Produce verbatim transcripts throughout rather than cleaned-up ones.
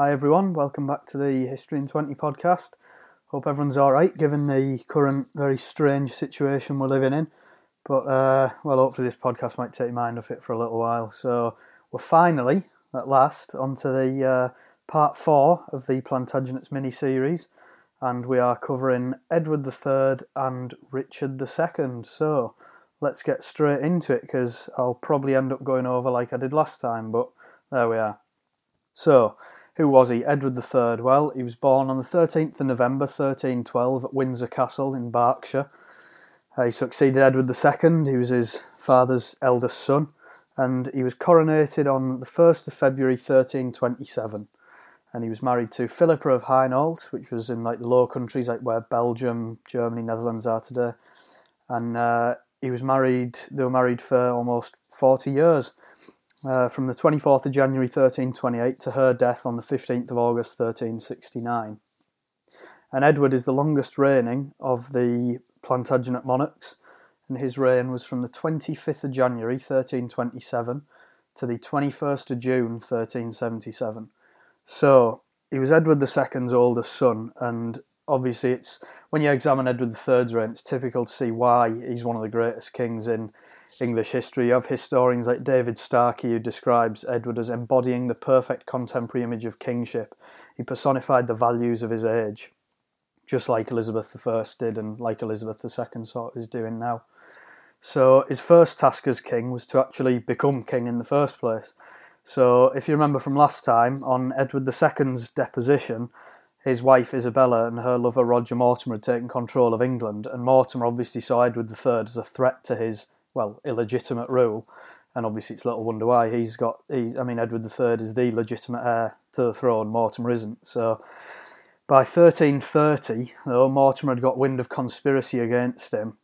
Hi everyone, welcome back to the History in twenty podcast. Hope everyone's alright given the current very strange situation we're living in. But, uh, well, hopefully this podcast might take your mind off it for a little while. So we're finally, at last, onto the uh, part four of the Plantagenets mini-series. And we are covering Edward the Third and Richard the Second. So let's get straight into it because I'll probably end up going over like I did last time. But there we are. So, who was he? Edward the Third. Well, he was born on the thirteenth of November thirteen twelve at Windsor Castle in Berkshire. Uh, he succeeded Edward the Second, he was his father's eldest son, and he was coronated on the first of February thirteen twenty-seven. And he was married to Philippa of Hainault, which was in like the Low Countries, like where Belgium, Germany, Netherlands are today. And uh, he was married, they were married for almost forty years. Uh, from the twenty-fourth of January thirteen twenty-eight to her death on the fifteenth of August thirteen sixty-nine. And Edward is the longest reigning of the Plantagenet monarchs, and his reign was from the twenty-fifth of January thirteen twenty-seven to the twenty-first of June thirteen seventy-seven. So he was Edward the Second's oldest son, and obviously it's when you examine Edward the Third's reign, it's typical to see why he's one of the greatest kings in English history. You have historians like David Starkey who describes Edward as embodying the perfect contemporary image of kingship. He personified the values of his age, just like Elizabeth the First did and like Elizabeth the Second sort of is doing now. So his first task as king was to actually become king in the first place. So if you remember from last time, on Edward the Second's deposition, his wife Isabella and her lover Roger Mortimer had taken control of England, and Mortimer obviously saw Edward the Third as a threat to his, well, illegitimate rule, and obviously it's little wonder why he's got, he, I mean, Edward the Third is the legitimate heir to the throne, Mortimer isn't. So by thirteen thirty, though, Mortimer had got wind of conspiracy against him,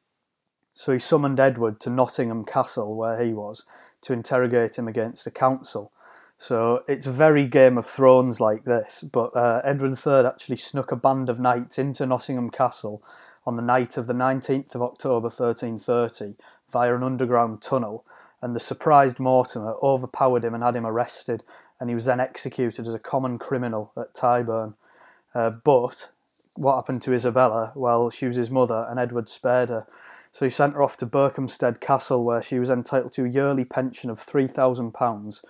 so he summoned Edward to Nottingham Castle, where he was, to interrogate him against a council. So it's very Game of Thrones like this, but uh, Edward the Third actually snuck a band of knights into Nottingham Castle on the night of the nineteenth of October thirteen thirty via an underground tunnel, and the surprised Mortimer overpowered him and had him arrested, and he was then executed as a common criminal at Tyburn. Uh, but what happened to Isabella? Well, she was his mother and Edward spared her. So he sent her off to Berkhamstead Castle, where she was entitled to a yearly pension of three thousand pounds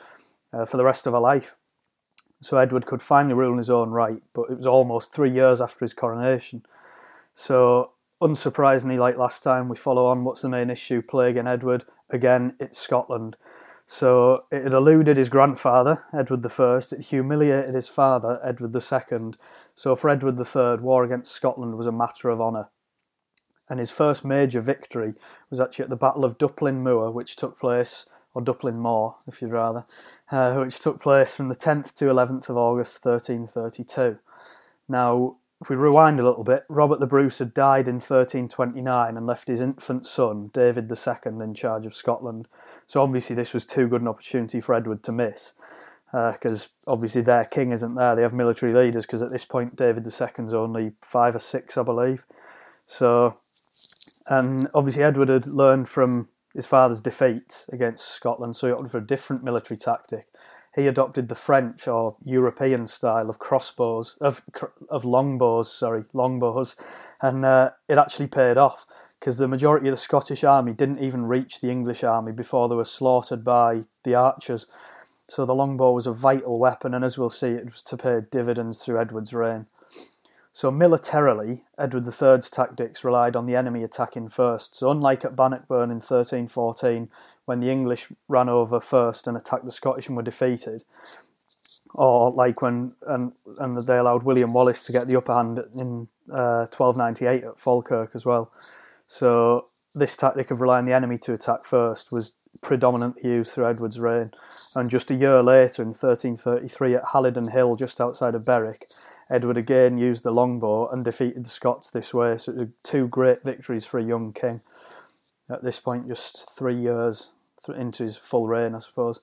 Uh, for the rest of her life. So Edward could finally rule in his own right, but it was almost three years after his coronation. So, unsurprisingly, like last time, we follow on what's the main issue plaguing Edward. Again, it's Scotland. So it had eluded his grandfather, Edward the First, it humiliated his father, Edward the Second. So for Edward the Third, war against Scotland was a matter of honour. And his first major victory was actually at the Battle of Duplin Moor, which took place or Duplin Moor, if you'd rather, uh, which took place from the tenth to eleventh of August thirteen thirty-two. Now, if we rewind a little bit, Robert the Bruce had died in thirteen twenty-nine and left his infant son, David the Second, in charge of Scotland. So obviously this was too good an opportunity for Edward to miss, because uh, obviously their king isn't there. They have military leaders, because at this point David the Second's only five or six, I believe. So, and obviously Edward had learned from his father's defeat against Scotland, so he opted for a different military tactic. He adopted the French or European style of crossbows, of of longbows, sorry, longbows, and uh, it actually paid off because the majority of the Scottish army didn't even reach the English army before they were slaughtered by the archers. So the longbow was a vital weapon, and as we'll see, it was to pay dividends through Edward's reign. So militarily, Edward the Third's tactics relied on the enemy attacking first. So unlike at Bannockburn in thirteen fourteen, when the English ran over first and attacked the Scottish and were defeated, or like when and, and they allowed William Wallace to get the upper hand in uh, twelve ninety-eight at Falkirk as well. So this tactic of relying on the enemy to attack first was predominantly used through Edward's reign. And just a year later, in thirteen thirty-three, at Hallidon Hill, just outside of Berwick, Edward again used the longbow and defeated the Scots this way, so it was two great victories for a young king. At this point, just three years into his full reign, I suppose.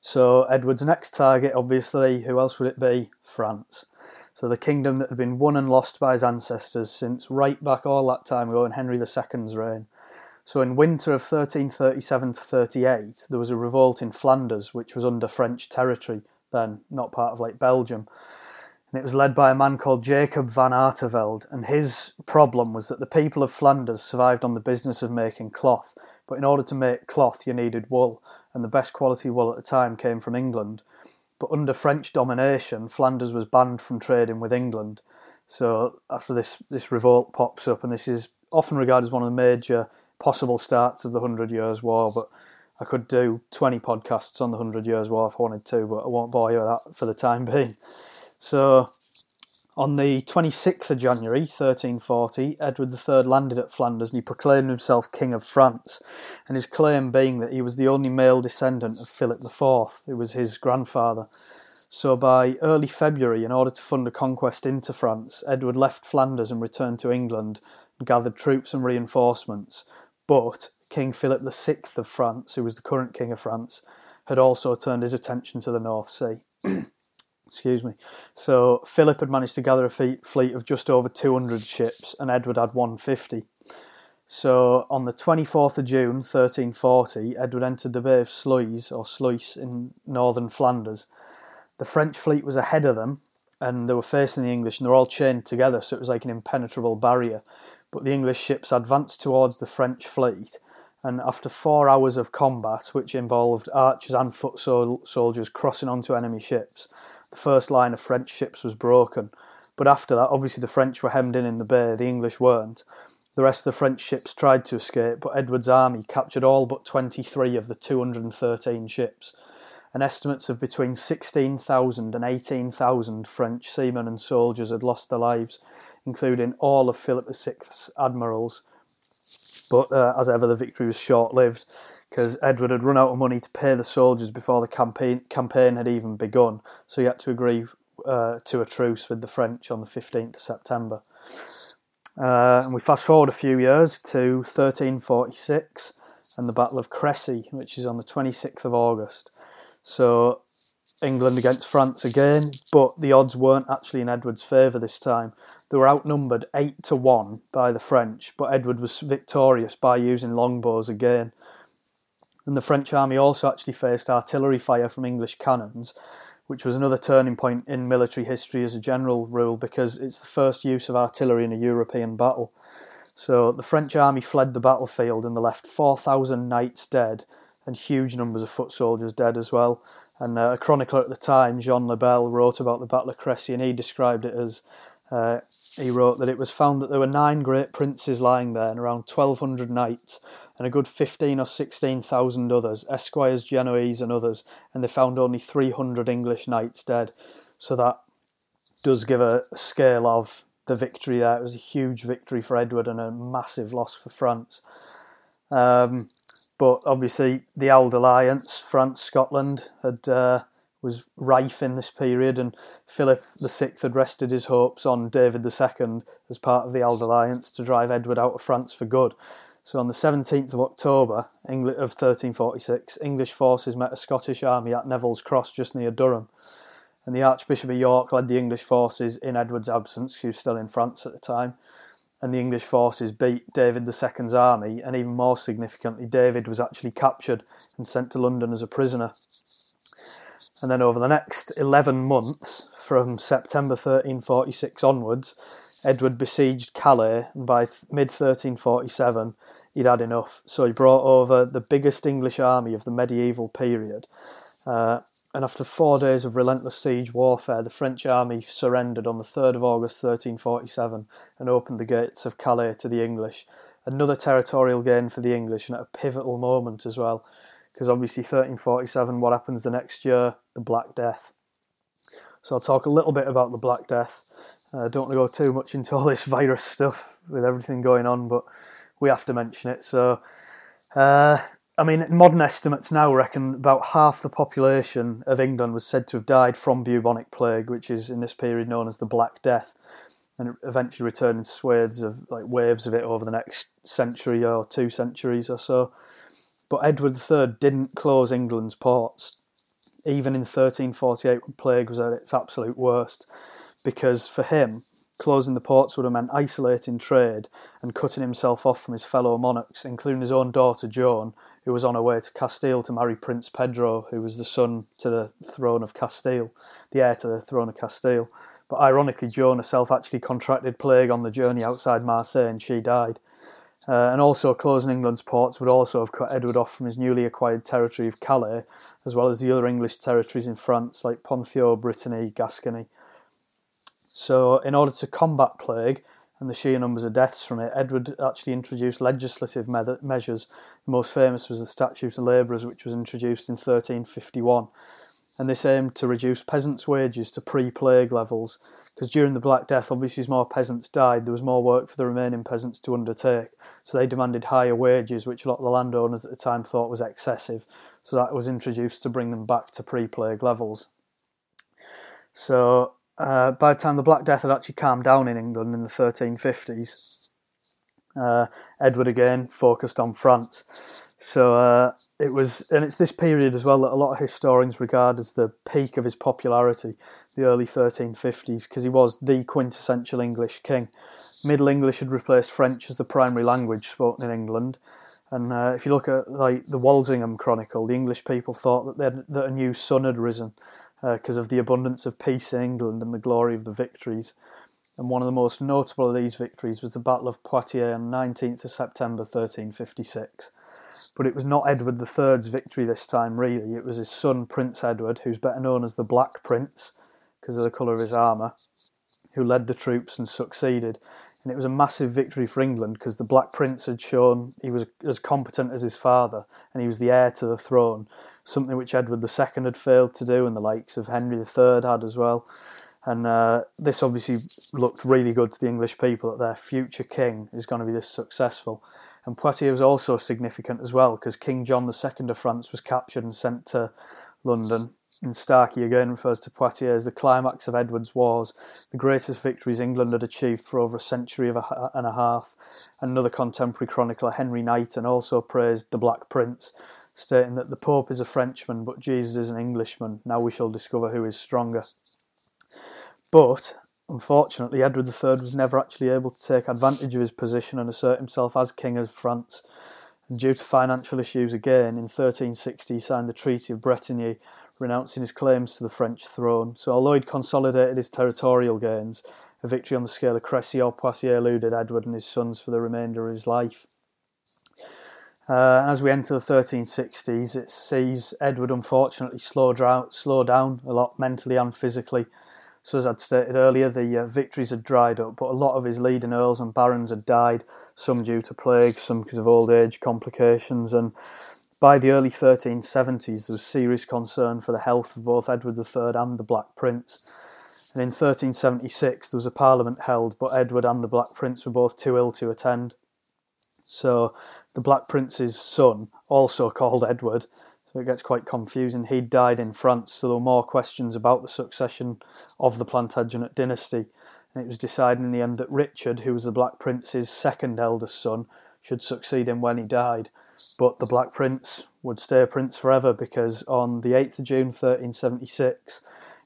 So Edward's next target, obviously, who else would it be? France. So the kingdom that had been won and lost by his ancestors since right back all that time ago in Henry the Second's reign. So in winter of thirteen thirty-seven to thirty-eight, there was a revolt in Flanders, which was under French territory, then, not part of like Belgium. And it was led by a man called Jacob van Artevelde, and his problem was that the people of Flanders survived on the business of making cloth, but in order to make cloth you needed wool, and the best quality wool at the time came from England. But under French domination, Flanders was banned from trading with England. So after this, this revolt pops up, and this is often regarded as one of the major possible starts of the Hundred Years' War, but I could do twenty podcasts on the Hundred Years' War if I wanted to, but I won't bore you with that for the time being. So, on the twenty-sixth of January, thirteen forty, Edward the Third landed at Flanders and he proclaimed himself King of France, and his claim being that he was the only male descendant of Philip the Fourth, who was his grandfather. So by early February, in order to fund a conquest into France, Edward left Flanders and returned to England and gathered troops and reinforcements. But King Philip the Sixth of France, who was the current King of France, had also turned his attention to the North Sea. Excuse me. So Philip had managed to gather a fleet of just over two hundred ships and Edward had one hundred fifty. So on the twenty-fourth of June, thirteen forty, Edward entered the Bay of Sluys, or Sluis, in northern Flanders. The French fleet was ahead of them and they were facing the English, and they were all chained together, so it was like an impenetrable barrier. But the English ships advanced towards the French fleet, and after four hours of combat, which involved archers and foot sol- soldiers crossing onto enemy ships, the first line of French ships was broken. But after that, obviously the French were hemmed in in the bay, the English weren't. The rest of the French ships tried to escape, but Edward's army captured all but twenty-three of the two hundred thirteen ships. And estimates of between sixteen thousand and eighteen thousand French seamen and soldiers had lost their lives, including all of Philip the Sixth's admirals. But uh, as ever, the victory was short-lived, because Edward had run out of money to pay the soldiers before the campaign campaign had even begun, so he had to agree uh, to a truce with the French on the fifteenth of September. Uh, and we fast forward a few years to thirteen forty-six and the Battle of Cressy, which is on the twenty-sixth of August. So England against France again, but the odds weren't actually in Edward's favour this time. They were outnumbered eight to one by the French, but Edward was victorious by using longbows again. And the French army also actually faced artillery fire from English cannons, which was another turning point in military history as a general rule, because it's the first use of artillery in a European battle. So the French army fled the battlefield and they left four thousand knights dead and huge numbers of foot soldiers dead as well. And uh, a chronicler at the time, Jean Lebel, wrote about the Battle of Cressy, and he described it as, uh, he wrote that it was found that there were nine great princes lying there and around twelve hundred knights and a good fifteen or sixteen thousand others, esquires, Genoese and others, and they found only three hundred English knights dead. So that does give a scale of the victory there. It was a huge victory for Edward and a massive loss for France. Um... But obviously the Auld Alliance, France, Scotland, had uh, was rife in this period, and Philip the Sixth had rested his hopes on David the Second as part of the Auld Alliance to drive Edward out of France for good. So on the seventeenth of October Engl- of thirteen forty-six, English forces met a Scottish army at Neville's Cross just near Durham. And the Archbishop of York led the English forces in Edward's absence, because he was still in France at the time. And the English forces beat David the Second's army, and even more significantly, David was actually captured and sent to London as a prisoner. And then over the next eleven months, from September thirteen forty-six onwards, Edward besieged Calais, and by mid thirteen forty-seven he'd had enough. So he brought over the biggest English army of the medieval period. Uh, And after four days of relentless siege warfare, the French army surrendered on the third of August thirteen forty-seven and opened the gates of Calais to the English. Another territorial gain for the English, and at a pivotal moment as well, because obviously thirteen forty-seven, what happens the next year? The Black Death. So I'll talk a little bit about the Black Death. I uh, don't want to go too much into all this virus stuff with everything going on, but we have to mention it. So... Uh, I mean, modern estimates now reckon about half the population of England was said to have died from bubonic plague, which is in this period known as the Black Death, and it eventually returned in swathes of like waves of it over the next century or two centuries or so. But Edward the Third didn't close England's ports, even in thirteen forty-eight when plague was at its absolute worst, because for him, Closing the ports would have meant isolating trade and cutting himself off from his fellow monarchs, including his own daughter Joan, who was on her way to Castile to marry Prince Pedro, who was the son to the throne of Castile, the heir to the throne of Castile. But ironically, Joan herself actually contracted plague on the journey outside Marseille, and she died. Uh, and also closing England's ports would also have cut Edward off from his newly acquired territory of Calais, as well as the other English territories in France like Ponthieu, Brittany, Gascony. So in order to combat plague and the sheer numbers of deaths from it, Edward actually introduced legislative me- measures. The most famous was the Statute of Labourers, which was introduced in thirteen fifty-one. And this aimed to reduce peasants' wages to pre-plague levels, because during the Black Death, obviously, as more peasants died, there was more work for the remaining peasants to undertake. So they demanded higher wages, which a lot of the landowners at the time thought was excessive. So that was introduced to bring them back to pre-plague levels. So uh, by the time the Black Death had actually calmed down in England in the thirteen fifties, uh, Edward again focused on France. So uh, it was, and it's this period as well that a lot of historians regard as the peak of his popularity, the early thirteen fifties, because he was the quintessential English king. Middle English had replaced French as the primary language spoken in England, and uh, if you look at like the Walsingham Chronicle, the English people thought that, that a new sun had risen because uh, of the abundance of peace in England and the glory of the victories. And one of the most notable of these victories was the Battle of Poitiers on nineteenth of September thirteen fifty-six. But it was not Edward the third's victory this time, really. It was his son, Prince Edward, who's better known as the Black Prince, because of the colour of his armour, who led the troops and succeeded. And it was a massive victory for England, because the Black Prince had shown he was as competent as his father, and he was the heir to the throne, something which Edward the second had failed to do, and the likes of Henry the third had as well. And uh, this obviously looked really good to the English people, that their future king is going to be this successful. And Poitiers was also significant as well, because King John the second of France was captured and sent to London. And Starkey again refers to Poitiers as the climax of Edward's wars, the greatest victories England had achieved for over a century and a half. Another contemporary chronicler, Henry Knighton, also praised the Black Prince, stating that the Pope is a Frenchman, but Jesus is an Englishman. Now we shall discover who is stronger. But unfortunately, Edward the third was never actually able to take advantage of his position and assert himself as King of France. And due to financial issues again, in thirteen sixty he signed the Treaty of Bretigny, renouncing his claims to the French throne. So although he'd consolidated his territorial gains, a victory on the scale of Cressy or Poitiers eluded Edward and his sons for the remainder of his life. Uh, as we enter the thirteen sixties, it sees Edward unfortunately slow, drought, slow down a lot mentally and physically. So as I'd stated earlier, the uh, victories had dried up, but a lot of his leading earls and barons had died, some due to plague, some because of old age complications, and by the early thirteen seventies there was serious concern for the health of both Edward the third and the Black Prince. And in thirteen seventy-six there was a parliament held, but Edward and the Black Prince were both too ill to attend. So the Black Prince's son, also called Edward, so it gets quite confusing, he died in France, so there were more questions about the succession of the Plantagenet dynasty. And it was decided in the end that Richard, who was the Black Prince's second eldest son, should succeed him when he died. But the Black Prince would stay a prince forever, because on the eighth of June thirteen seventy-six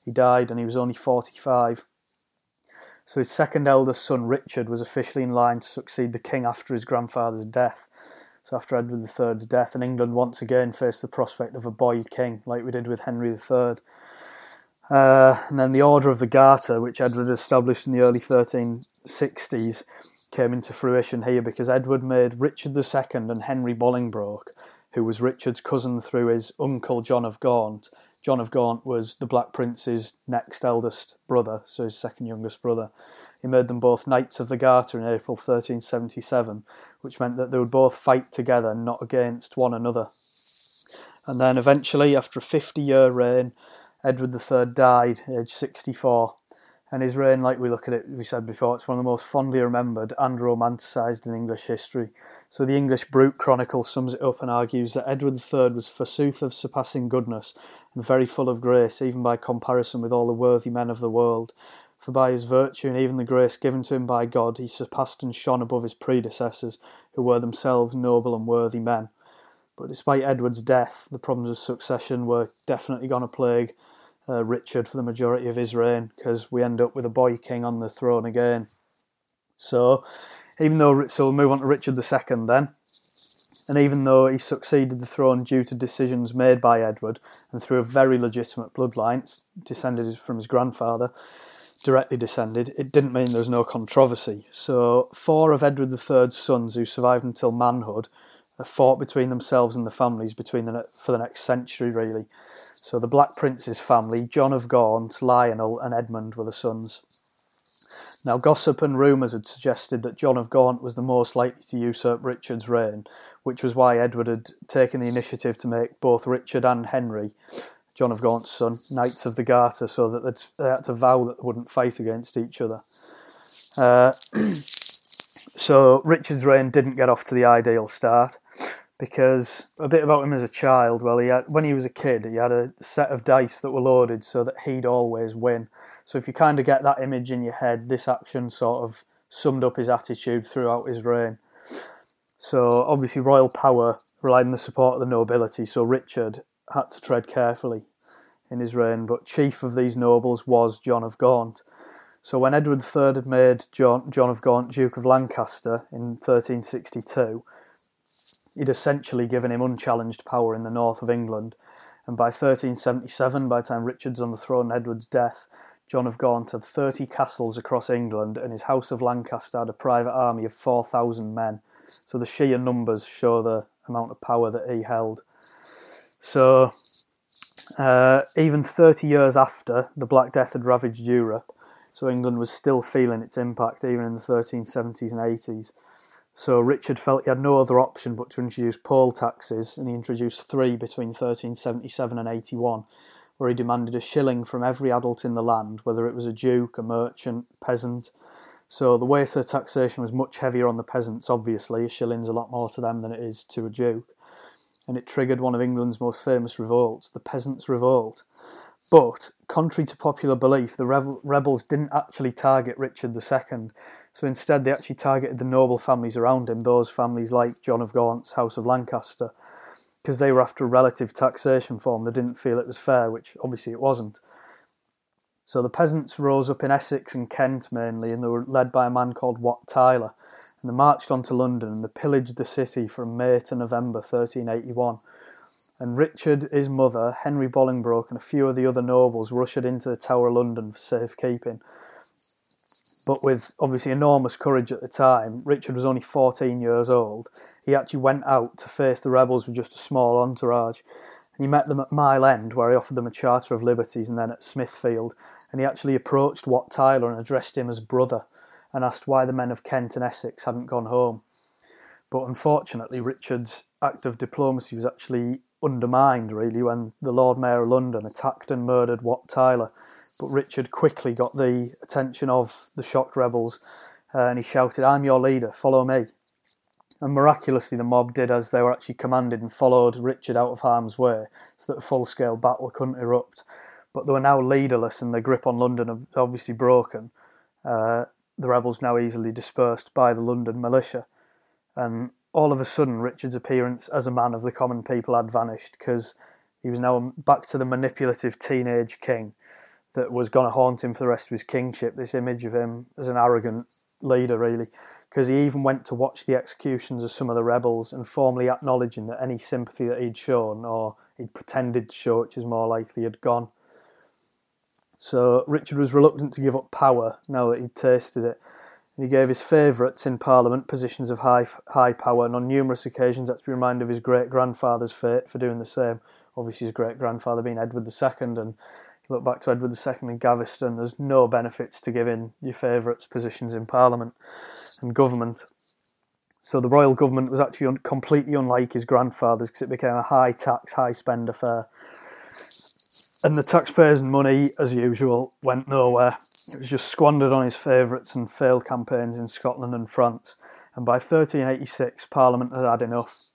he died, and he was only forty-five. So his second eldest son, Richard, was officially in line to succeed the king after his grandfather's death. So after Edward the third's death, and England once again faced the prospect of a boy king, like we did with Henry the third. Uh, and then the Order of the Garter, which Edward established in the early thirteen sixties, came into fruition here, because Edward made Richard the second and Henry Bolingbroke, who was Richard's cousin through his uncle John of Gaunt. John of Gaunt was the Black Prince's next eldest brother, so his second youngest brother. He made them both Knights of the Garter in April thirteen seventy-seven, which meant that they would both fight together, not against one another. And then eventually, after a fifty-year reign, Edward the third died, aged sixty-four. And his reign, like we look at it, we said before, it's one of the most fondly remembered and romanticised in English history. So the English Brute Chronicle sums it up and argues that Edward the third was forsooth of surpassing goodness, and very full of grace, even by comparison with all the worthy men of the world. For by his virtue and even the grace given to him by God, he surpassed and shone above his predecessors, who were themselves noble and worthy men. But despite Edward's death, the problems of succession were definitely going to plague uh, Richard for the majority of his reign, because we end up with a boy king on the throne again. So, even though so we'll move on to Richard the Second then, and even though he succeeded the throne due to decisions made by Edward and through a very legitimate bloodline descended from his grandfather, directly descended, it didn't mean there was no controversy. So four of Edward the Third's sons who survived until manhood fought between themselves and the families between the, for the next century, really. So the Black Prince's family, John of Gaunt, Lionel and Edmund were the sons. Now gossip and rumours had suggested that John of Gaunt was the most likely to usurp Richard's reign, which was why Edward had taken the initiative to make both Richard and Henry, John of Gaunt's son, Knights of the Garter, so that they had to vow that they wouldn't fight against each other. Uh, so Richard's reign didn't get off to the ideal start, because a bit about him as a child, well, he had, when he was a kid, he had a set of dice that were loaded so that he'd always win. So if you kind of get that image in your head, this action sort of summed up his attitude throughout his reign. So obviously royal power relied on the support of the nobility, so Richard had to tread carefully in his reign, but chief of these nobles was John of Gaunt. So when Edward the Third had made John, John of Gaunt Duke of Lancaster in thirteen sixty-two, he'd essentially given him unchallenged power in the north of England, and by thirteen seventy-seven, by the time Richard's on the throne and Edward's death, John of Gaunt had thirty castles across England, and his House of Lancaster had a private army of four thousand men. So the sheer numbers show the amount of power that he held. So, uh, even thirty years after the Black Death had ravaged Europe, so England was still feeling its impact even in the thirteen seventies and eighties. So Richard felt he had no other option but to introduce poll taxes, and he introduced three between thirteen seventy-seven and eighty-one, where he demanded a shilling from every adult in the land, whether it was a duke, a merchant, peasant. So the weight of the taxation was much heavier on the peasants, obviously. A shilling's a lot more to them than it is to a duke. And it triggered one of England's most famous revolts, the Peasants' Revolt. But, contrary to popular belief, the rebels didn't actually target Richard the Second, so instead they actually targeted the noble families around him, those families like John of Gaunt's House of Lancaster, because they were after a relative taxation form. They didn't feel it was fair, which obviously it wasn't. So the peasants rose up in Essex and Kent mainly, and they were led by a man called Wat Tyler. And they marched on to London and they pillaged the city from May to November thirteen eighty-one. And Richard, his mother, Henry Bolingbroke and a few of the other nobles were ushered into the Tower of London for safekeeping. But with obviously enormous courage at the time, Richard was only fourteen years old. He actually went out to face the rebels with just a small entourage. And he met them at Mile End, where he offered them a Charter of Liberties, and then at Smithfield. And he actually approached Wat Tyler and addressed him as brother, and asked why the men of Kent and Essex hadn't gone home. But unfortunately, Richard's act of diplomacy was actually undermined, really, when the Lord Mayor of London attacked and murdered Wat Tyler. But Richard quickly got the attention of the shocked rebels, uh, and he shouted, "I'm your leader, follow me." And miraculously, the mob did as they were actually commanded and followed Richard out of harm's way, so that a full-scale battle couldn't erupt. But they were now leaderless, and their grip on London had obviously broken. Uh, The rebels now easily dispersed by the London militia. And all of a sudden, Richard's appearance as a man of the common people had vanished, because he was now back to the manipulative teenage king that was going to haunt him for the rest of his kingship, this image of him as an arrogant leader, really, because he even went to watch the executions of some of the rebels and formally acknowledging that any sympathy that he'd shown, or he'd pretended to show, which is more likely, had gone. So Richard was reluctant to give up power now that he'd tasted it. And he gave his favourites in Parliament positions of high high power, and on numerous occasions had to be reminded of his great-grandfather's fate for doing the same. Obviously his great-grandfather being Edward the Second, and if you look back to Edward the Second in Gaveston, there's no benefits to giving your favourites positions in Parliament and government. So the royal government was actually un- completely unlike his grandfather's, because it became a high-tax, high-spend affair. And the taxpayers' money, as usual, went nowhere. It was just squandered on his favourites and failed campaigns in Scotland and France. And by thirteen eighty-six, Parliament had had enough.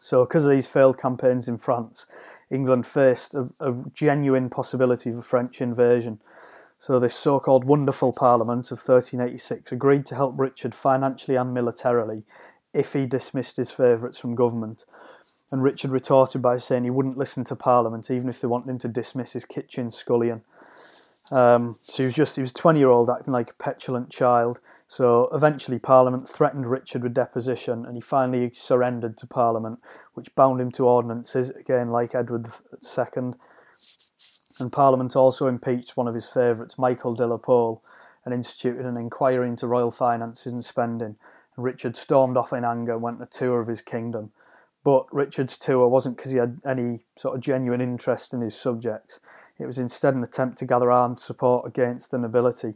So because of these failed campaigns in France, England faced a, a genuine possibility of a French invasion. So this so-called wonderful Parliament of thirteen eighty-six agreed to help Richard financially and militarily if he dismissed his favourites from government. And Richard retorted by saying he wouldn't listen to Parliament, even if they wanted him to dismiss his kitchen scullion. Um, so he was just, he was a twenty-year-old acting like a petulant child. So eventually Parliament threatened Richard with deposition, and he finally surrendered to Parliament, which bound him to ordinances, again like Edward the Second. And Parliament also impeached one of his favourites, Michael de la Pole, and instituted an inquiry into royal finances and spending. And Richard stormed off in anger and went on a tour of his kingdom. But Richard's tour wasn't because he had any sort of genuine interest in his subjects. It was instead an attempt to gather armed support against the nobility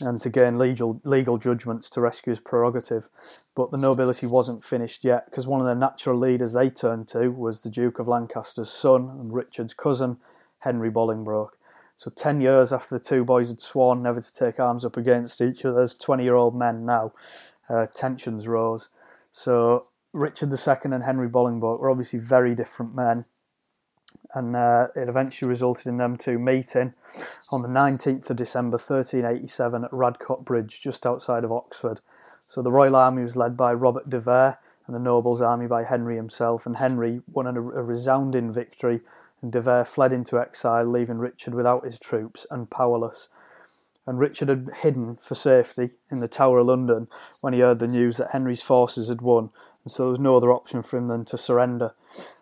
and to gain legal, legal judgments to rescue his prerogative. But the nobility wasn't finished yet, because one of the natural leaders they turned to was the Duke of Lancaster's son and Richard's cousin, Henry Bolingbroke. So ten years after the two boys had sworn never to take arms up against each other as twenty-year-old men now, uh, tensions rose. So Richard the Second and Henry Bolingbroke were obviously very different men, and uh, it eventually resulted in them two meeting on the nineteenth of December thirteen eighty-seven at Radcot Bridge, just outside of Oxford. So the Royal Army was led by Robert de Vere and the Nobles Army by Henry himself, and Henry won a, a resounding victory, and de Vere fled into exile, leaving Richard without his troops and powerless. And Richard had hidden for safety in the Tower of London when he heard the news that Henry's forces had won, and so there was no other option for him than to surrender.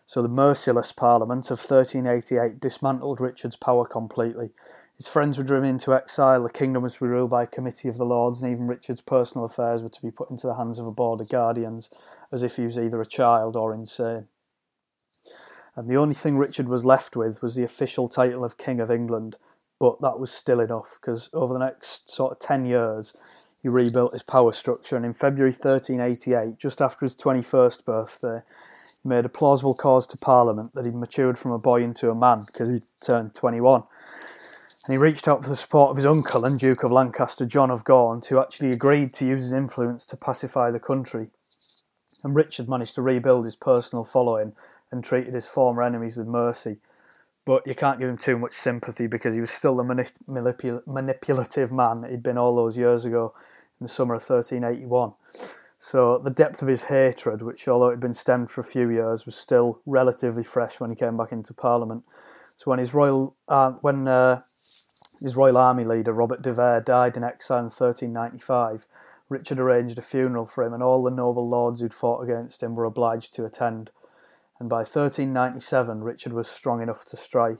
So the merciless Parliament of thirteen eighty-eight dismantled Richard's power completely. His friends were driven into exile, the kingdom was ruled by a committee of the lords, and even Richard's personal affairs were to be put into the hands of a board of guardians, as if he was either a child or insane. And the only thing Richard was left with was the official title of King of England, but that was still enough, because over the next sort of ten years, he rebuilt his power structure, and in February thirteen eighty-eight, just after his twenty-first birthday, he made a plausible cause to Parliament that he'd matured from a boy into a man, because he'd turned twenty-one. And he reached out for the support of his uncle and Duke of Lancaster, John of Gaunt, who actually agreed to use his influence to pacify the country. And Richard managed to rebuild his personal following and treated his former enemies with mercy. But you can't give him too much sympathy, because he was still the manip- manipul- manipulative man he'd been all those years ago in the summer of thirteen eighty-one. So the depth of his hatred, which although it had been stemmed for a few years, was still relatively fresh when he came back into Parliament. So when his royal uh, when uh, his royal army leader, Robert de Vere, died in exile in thirteen ninety-five, Richard arranged a funeral for him, and all the noble lords who'd fought against him were obliged to attend. And by thirteen ninety-seven, Richard was strong enough to strike.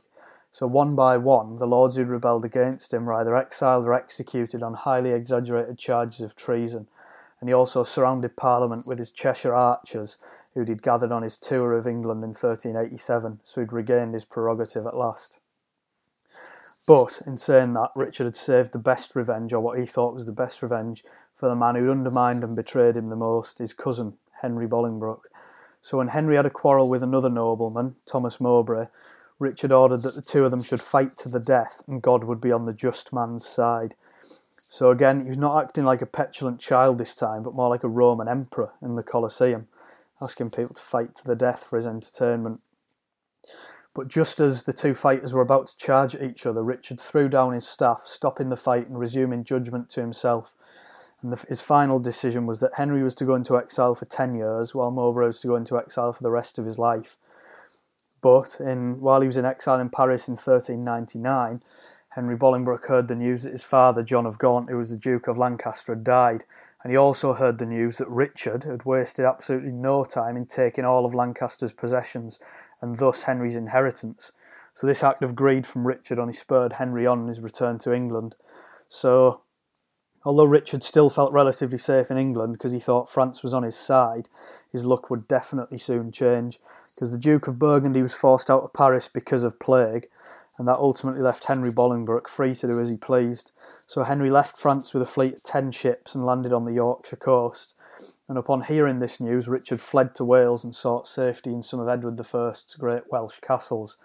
So one by one, the lords who rebelled against him were either exiled or executed on highly exaggerated charges of treason. And he also surrounded Parliament with his Cheshire archers, who he'd gathered on his tour of England in thirteen eighty-seven, so he'd regained his prerogative at last. But, in saying that, Richard had saved the best revenge, or what he thought was the best revenge, for the man who'd undermined and betrayed him the most, his cousin, Henry Bolingbroke. So when Henry had a quarrel with another nobleman, Thomas Mowbray, Richard ordered that the two of them should fight to the death, and God would be on the just man's side. So again, he was not acting like a petulant child this time, but more like a Roman emperor in the Colosseum, asking people to fight to the death for his entertainment. But just as the two fighters were about to charge at each other, Richard threw down his staff, stopping the fight and resuming judgment to himself. And the, his final decision was that Henry was to go into exile for ten years, while Mowbray was to go into exile for the rest of his life. But in, while he was in exile in Paris in thirteen ninety-nine, Henry Bolingbroke heard the news that his father, John of Gaunt, who was the Duke of Lancaster, had died. And he also heard the news that Richard had wasted absolutely no time in taking all of Lancaster's possessions, and thus Henry's inheritance. So this act of greed from Richard only spurred Henry on his return to England. So although Richard still felt relatively safe in England because he thought France was on his side, his luck would definitely soon change, because the Duke of Burgundy was forced out of Paris because of plague, and that ultimately left Henry Bolingbroke free to do as he pleased. So Henry left France with a fleet of ten ships and landed on the Yorkshire coast. And upon hearing this news, Richard fled to Wales and sought safety in some of Edward the First's great Welsh castles.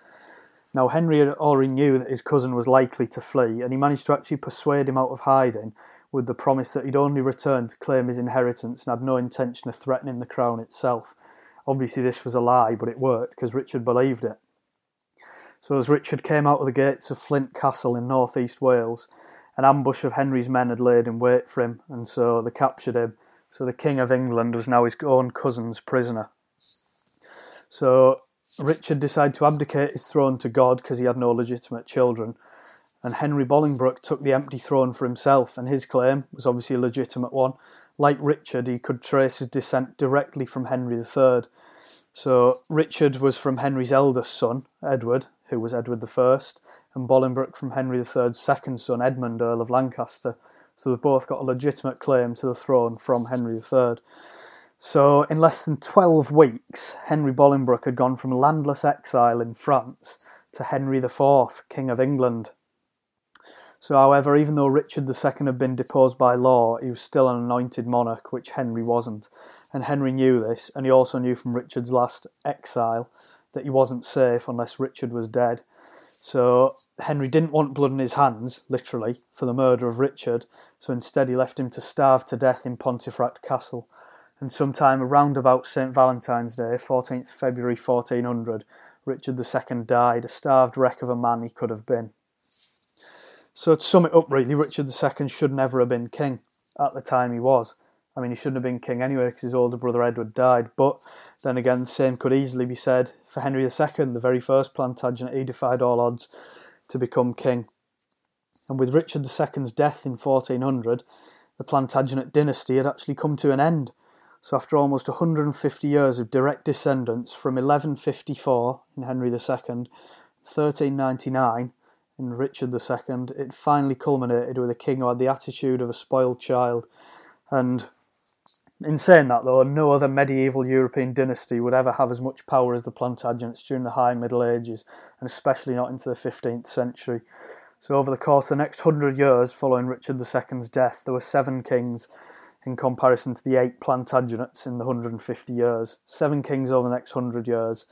Now, Henry already knew that his cousin was likely to flee, and he managed to actually persuade him out of hiding, with the promise that he'd only return to claim his inheritance and had no intention of threatening the crown itself. Obviously this was a lie, but it worked, because Richard believed it. So as Richard came out of the gates of Flint Castle in North East Wales, an ambush of Henry's men had laid in wait for him, and so they captured him. So the King of England was now his own cousin's prisoner. So Richard decided to abdicate his throne to God because he had no legitimate children. And Henry Bolingbroke took the empty throne for himself, and his claim was obviously a legitimate one. Like Richard, he could trace his descent directly from Henry the Third. So Richard was from Henry's eldest son, Edward, who was Edward the First, and Bolingbroke from Henry the Third's second son, Edmund, Earl of Lancaster. So they both got a legitimate claim to the throne from Henry the Third. So in less than twelve weeks, Henry Bolingbroke had gone from landless exile in France to Henry the Fourth, King of England. So however, even though Richard the Second had been deposed by law, he was still an anointed monarch, which Henry wasn't. And Henry knew this, and he also knew from Richard's last exile that he wasn't safe unless Richard was dead. So Henry didn't want blood in his hands, literally, for the murder of Richard, so instead he left him to starve to death in Pontefract Castle. And sometime around about Saint Valentine's Day, fourteenth of February fourteen hundred, Richard the Second died, a starved wreck of a man he could have been. So to sum it up really, Richard the Second should never have been king at the time he was. I mean, he shouldn't have been king anyway because his older brother Edward died, but then again the same could easily be said for Henry the Second, the very first Plantagenet. He defied all odds to become king. And with Richard the Second's death in fourteen hundred, the Plantagenet dynasty had actually come to an end. So after almost one hundred fifty years of direct descendants from eleven fifty-four in Henry the Second, thirteen ninety-nine, in Richard the Second, it finally culminated with a king who had the attitude of a spoiled child. And in saying that though, no other medieval European dynasty would ever have as much power as the Plantagenets during the High Middle Ages, and especially not into the fifteenth century. So over the course of the next one hundred years following Richard the Second's death, there were seven kings in comparison to the eight Plantagenets in the one hundred fifty years. Seven kings over the next one hundred years,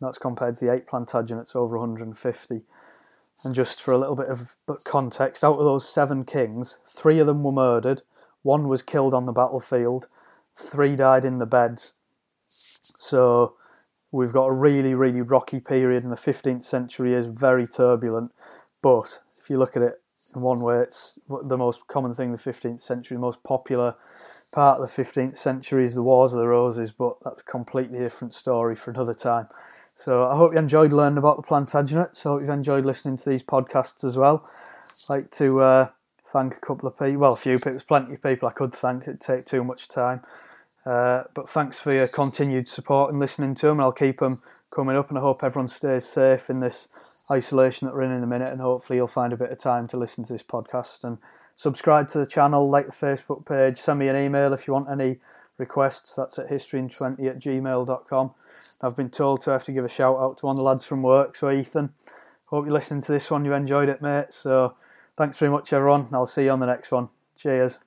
that's compared to the eight Plantagenets over one hundred fifty. And just for a little bit of context, out of those seven kings, three of them were murdered, one was killed on the battlefield, three died in the beds. So we've got a really, really rocky period, and the fifteenth century is very turbulent. But if you look at it in one way, it's the most common thing in the fifteenth century, the most popular part of the fifteenth century is the Wars of the Roses, but that's a completely different story for another time. So I hope you enjoyed learning about the Plantagenets. I hope you've enjoyed listening to these podcasts as well. I'd like to uh, thank a couple of people, well, a few people, plenty of people I could thank, it'd take too much time. Uh, but thanks for your continued support and listening to them. I'll keep them coming up, and I hope everyone stays safe in this isolation that we're in in a minute, and hopefully you'll find a bit of time to listen to this podcast. And subscribe to the channel, like the Facebook page, send me an email if you want any requests. That's at history in twenty at gmail dot com. I've been told to have to give a shout out to one of the lads from work, so Ethan, hope you listened to this one, you enjoyed it mate, so thanks very much everyone, I'll see you on the next one, cheers.